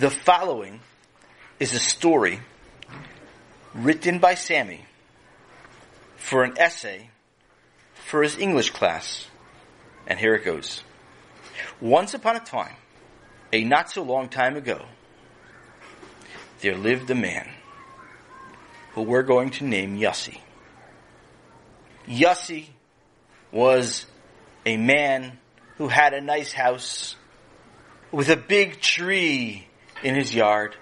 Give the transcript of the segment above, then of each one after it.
The following is a story written by Sammy for an essay for his English class. And here it goes. Once upon a time, a not so long time ago, there lived a man who we're going to name Yossi. Yossi was a man who had a nice house with a big tree in his yard.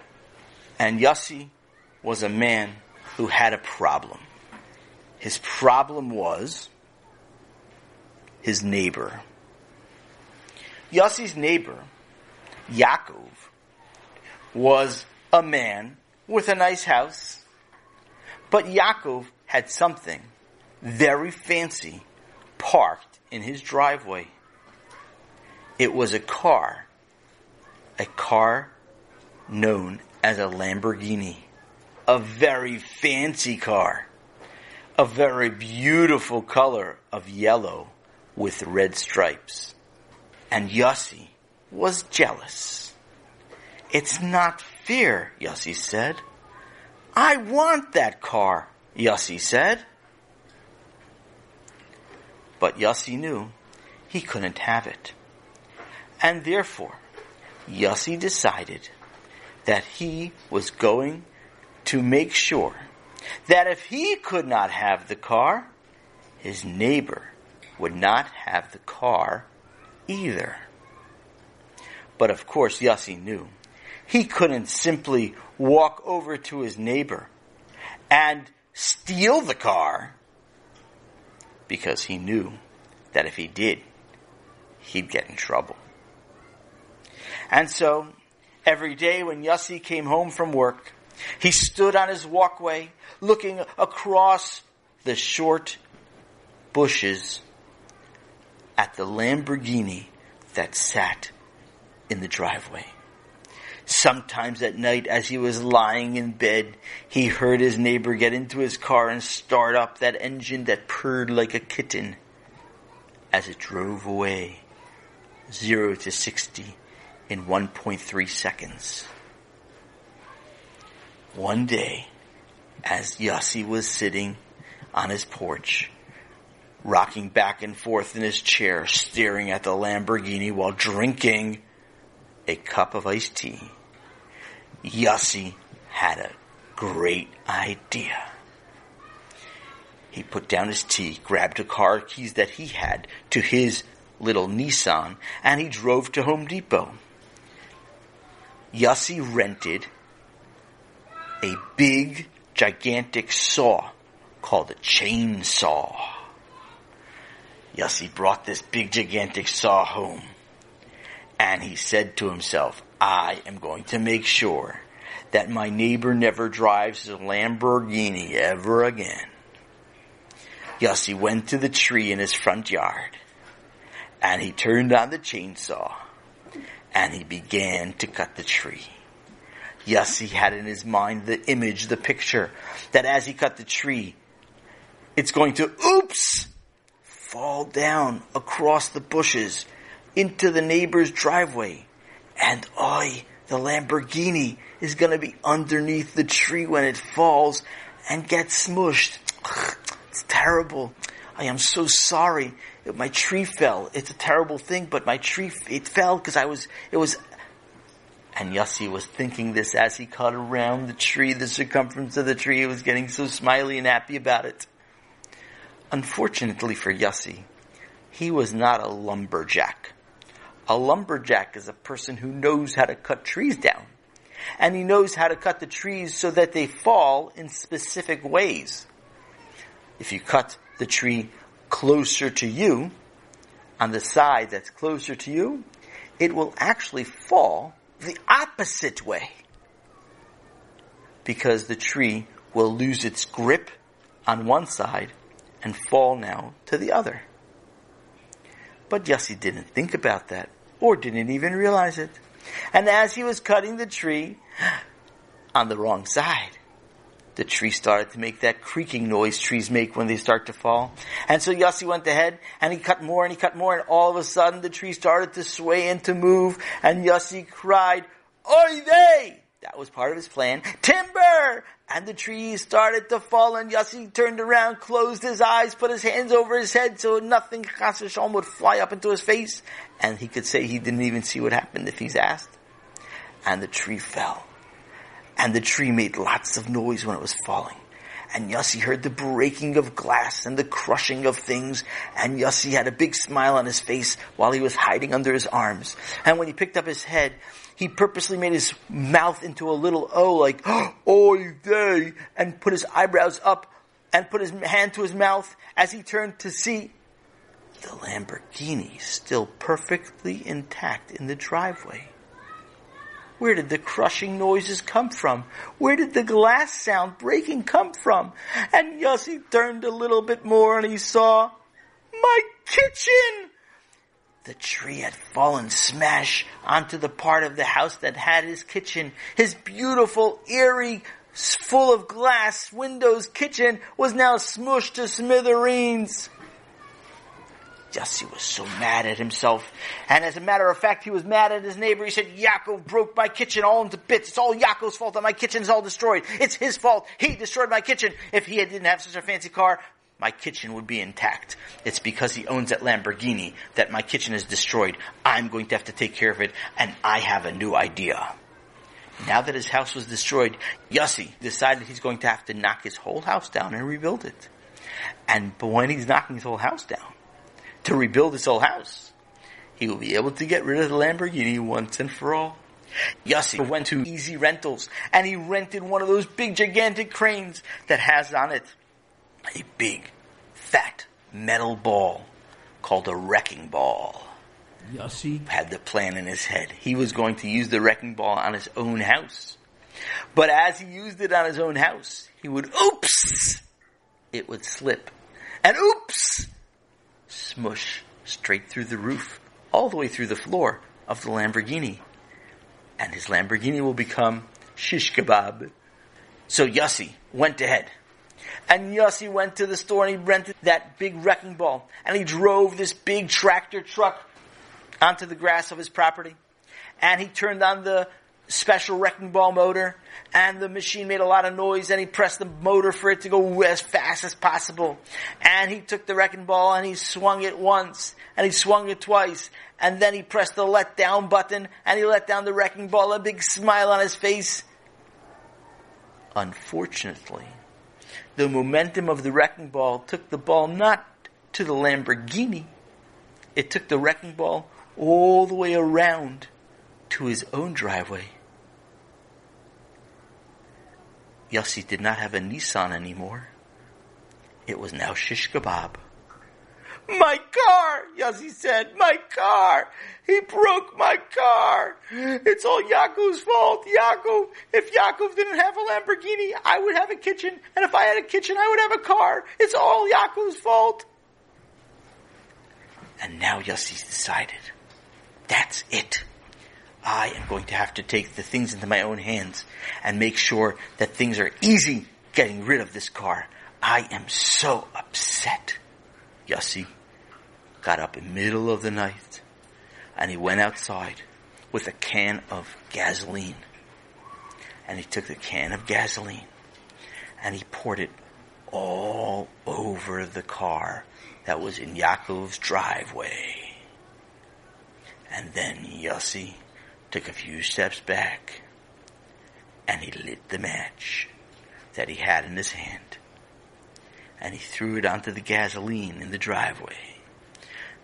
And Yossi was a man who had a problem. His problem was his neighbor. Yossi's neighbor, Yaakov, was a man with a nice house. But Yaakov had something very fancy parked in his driveway. It was a car known as a Lamborghini, a very fancy car, a very beautiful color of yellow with red stripes. And Yossi was jealous. It's not fair, Yossi said. I want that car, Yossi said. But Yossi knew he couldn't have it. And therefore, Yossi decided that he was going to make sure that if he could not have the car, his neighbor would not have the car either. But of course, Yossi knew he couldn't simply walk over to his neighbor and steal the car, because he knew that if he did, he'd get in trouble. And so, every day when Yossi came home from work, he stood on his walkway, looking across the short bushes at the Lamborghini that sat in the driveway. Sometimes at night, as he was lying in bed, he heard his neighbor get into his car and start up that engine that purred like a kitten as it drove away 0 to 60 in 1.3 seconds. One day, as Yossi was sitting on his porch, rocking back and forth in his chair, staring at the Lamborghini while drinking a cup of iced tea, Yossi had a great idea. He put down his tea, grabbed the car keys that he had to his little Nissan, and he drove to Home Depot. Yossi rented a big, gigantic saw called a chainsaw. Yossi brought this big, gigantic saw home, and he said to himself, I am going to make sure that my neighbor never drives a Lamborghini ever again. Yossi went to the tree in his front yard, and he turned on the chainsaw, and he began to cut the tree. Yossi had in his mind the image, the picture, that as he cut the tree, it's going to, oops, fall down across the bushes into the neighbor's driveway. And the Lamborghini is going to be underneath the tree when it falls and gets smushed. It's terrible. I am so sorry. My tree fell. It's a terrible thing, but my tree, it fell because and Yossi was thinking this as he cut around the tree, the circumference of the tree. He was getting so smiley and happy about it. Unfortunately for Yossi, he was not a lumberjack. A lumberjack is a person who knows how to cut trees down. And he knows how to cut the trees so that they fall in specific ways. If you cut the tree closer to you, on the side that's closer to you, it will actually fall the opposite way, because the tree will lose its grip on one side and fall now to the other. But Yossi didn't think about that, or didn't even realize it. And as he was cutting the tree on the wrong side, the tree started to make that creaking noise trees make when they start to fall. And so Yossi went ahead, and he cut more, and he cut more, and all of a sudden the tree started to sway and to move, and Yossi cried, Oy vey! That was part of his plan. Timber! And the trees started to fall, and Yossi turned around, closed his eyes, put his hands over his head so nothing, chas v'shalom, would fly up into his face. And he could say he didn't even see what happened if he's asked. And the tree fell. And the tree made lots of noise when it was falling. And Yossi heard the breaking of glass and the crushing of things. And Yossi had a big smile on his face while he was hiding under his arms. And when he picked up his head, he purposely made his mouth into a little O, like, "Oy vey," and put his eyebrows up and put his hand to his mouth as he turned to see the Lamborghini still perfectly intact in the driveway. Where did the crushing noises come from? Where did the glass sound breaking come from? And Yossi turned a little bit more and he saw my kitchen! The tree had fallen smash onto the part of the house that had his kitchen. His beautiful, eerie, full of glass windows kitchen was now smooshed to smithereens. Yossi was so mad at himself. And as a matter of fact, he was mad at his neighbor. He said, Yaakov broke my kitchen all into bits. It's all Yaakov's fault that my kitchen is all destroyed. It's his fault. He destroyed my kitchen. If he didn't have such a fancy car, my kitchen would be intact. It's because he owns that Lamborghini that my kitchen is destroyed. I'm going to have to take care of it, and I have a new idea. Now that his house was destroyed, Yossi decided he's going to have to knock his whole house down and rebuild it. And when he's knocking his whole house down, to rebuild his whole house, he will be able to get rid of the Lamborghini once and for all. Yossi went to Easy Rentals, and he rented one of those big gigantic cranes that has on it a big, fat metal ball called a wrecking ball. Yossi had the plan in his head. He was going to use the wrecking ball on his own house. But as he used it on his own house, he would, oops! It would slip. And oops! Smush straight through the roof, all the way through the floor of the Lamborghini. And his Lamborghini will become shish kebab. So Yossi went ahead. And Yossi went to the store and he rented that big wrecking ball. And he drove this big tractor truck onto the grass of his property. And he turned on the special wrecking ball motor. And the machine made a lot of noise, and he pressed the motor for it to go as fast as possible. And he took the wrecking ball and he swung it once, and he swung it twice, and then he pressed the let down button and he let down the wrecking ball, a big smile on his face. Unfortunately, the momentum of the wrecking ball took the ball not to the Lamborghini. It took the wrecking ball all the way around to his own driveway. Yossi did not have a Nissan anymore. It was now shish kebab. My car, Yossi said, my car. He broke my car. It's all Yaakov's fault. Yaakov, if Yaakov didn't have a Lamborghini, I would have a kitchen. And if I had a kitchen, I would have a car. It's all Yaakov's fault. And now Yossi's decided, that's it. I am going to have to take the things into my own hands and make sure that things are easy getting rid of this car. I am so upset. Yossi got up in the middle of the night and he went outside with a can of gasoline. And he took the can of gasoline and he poured it all over the car that was in Yaakov's driveway. And then Yossi took a few steps back, and he lit the match that he had in his hand, and he threw it onto the gasoline in the driveway.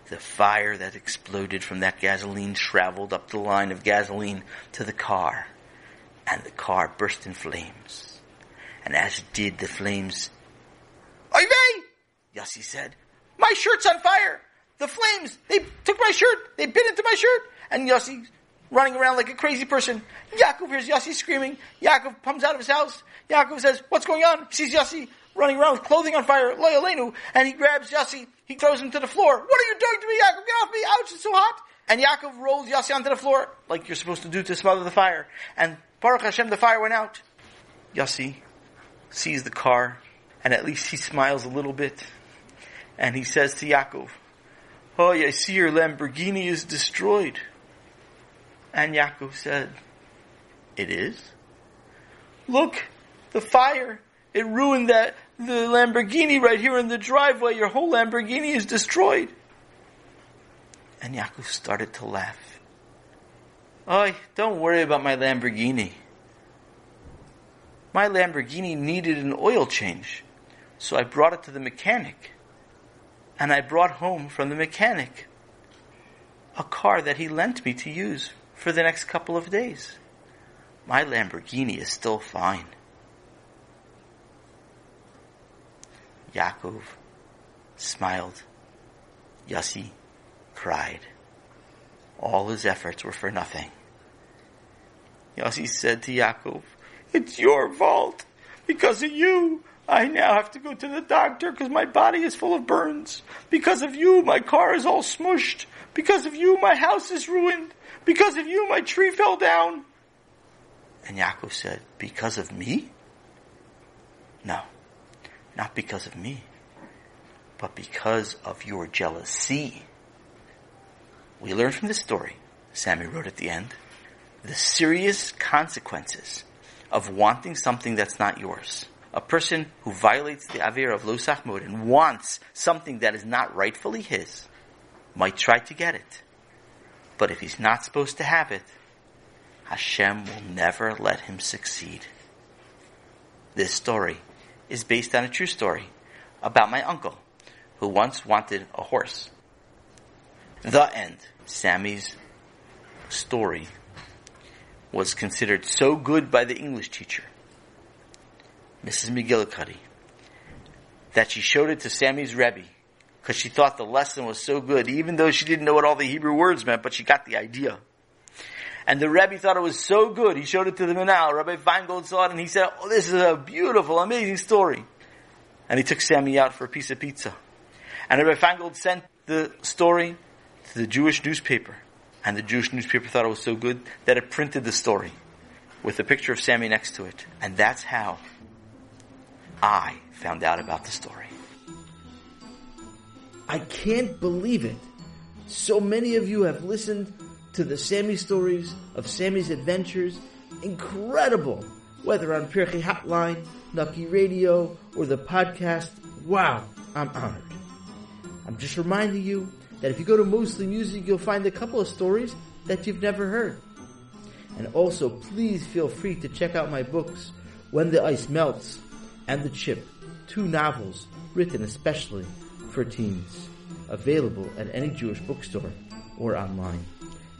The fire that exploded from that gasoline traveled up the line of gasoline to the car, and the car burst in flames. And as it did, the flames... Oy vey! Yossi said, my shirt's on fire! The flames, they took my shirt! They bit into my shirt! And Yossi, running around like a crazy person. Yaakov hears Yossi screaming. Yaakov comes out of his house. Yaakov says, what's going on? He sees Yossi running around with clothing on fire, loyalenu, and he grabs Yossi. He throws him to the floor. What are you doing to me, Yaakov? Get off me. Ouch, it's so hot. And Yaakov rolls Yossi onto the floor, like you're supposed to do to smother the fire. And Baruch Hashem, the fire went out. Yossi sees the car, and at least he smiles a little bit. And he says to Yaakov, oh, I see your Lamborghini is destroyed. And Yaakov said, It is. Look, the fire. It ruined the Lamborghini right here in the driveway. Your whole Lamborghini is destroyed. And Yaakov started to laugh. Oh, don't worry about my Lamborghini. My Lamborghini needed an oil change. So I brought it to the mechanic. And I brought home from the mechanic a car that he lent me to use for the next couple of days. My Lamborghini is still fine. Yaakov smiled. Yossi cried. All his efforts were for nothing. Yossi said to Yaakov, "It's your fault. Because of you, I now have to go to the doctor because my body is full of burns. Because of you, my car is all smushed. Because of you, my house is ruined. Because of you, my tree fell down." And Yaakov said, "Because of me? No, not because of me, but because of your jealousy." We learn from this story, Sammy wrote at the end, the serious consequences of wanting something that's not yours. A person who violates the Avera of Lo Sachmod and wants something that is not rightfully his might try to get it. But if he's not supposed to have it, Hashem will never let him succeed. This story is based on a true story about my uncle, who once wanted a horse. The end. Sammy's story was considered so good by the English teacher, Mrs. McGillicuddy, that she showed it to Sammy's Rebbe, because she thought the lesson was so good, even though she didn't know what all the Hebrew words meant, but she got the idea. And the Rebbe thought it was so good, he showed it to the Minal. Rabbi Feingold saw it and he said, "Oh, this is a beautiful, amazing story." And he took Sammy out for a piece of pizza. And Rabbi Feingold sent the story to the Jewish newspaper. And the Jewish newspaper thought it was so good that it printed the story with a picture of Sammy next to it. And that's how I found out about the story. I can't believe it. So many of you have listened to the Sammy stories of Sammy's adventures. Incredible! Whether on Pirkei Hotline, Nucky Radio, or the podcast, wow, I'm honored. I'm just reminding you that if you go to Mostly Music, you'll find a couple of stories that you've never heard. And also, please feel free to check out my books, When the Ice Melts and The Chip, two novels written especially for teens, available at any Jewish bookstore or online.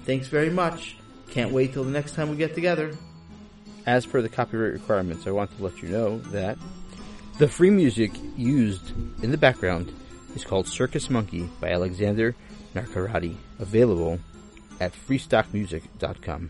Thanks very much. Can't wait till the next time we get together. As per the copyright requirements, I want to let you know that the free music used in the background is called Circus Monkey by Alexander Narcarati, available at freestockmusic.com.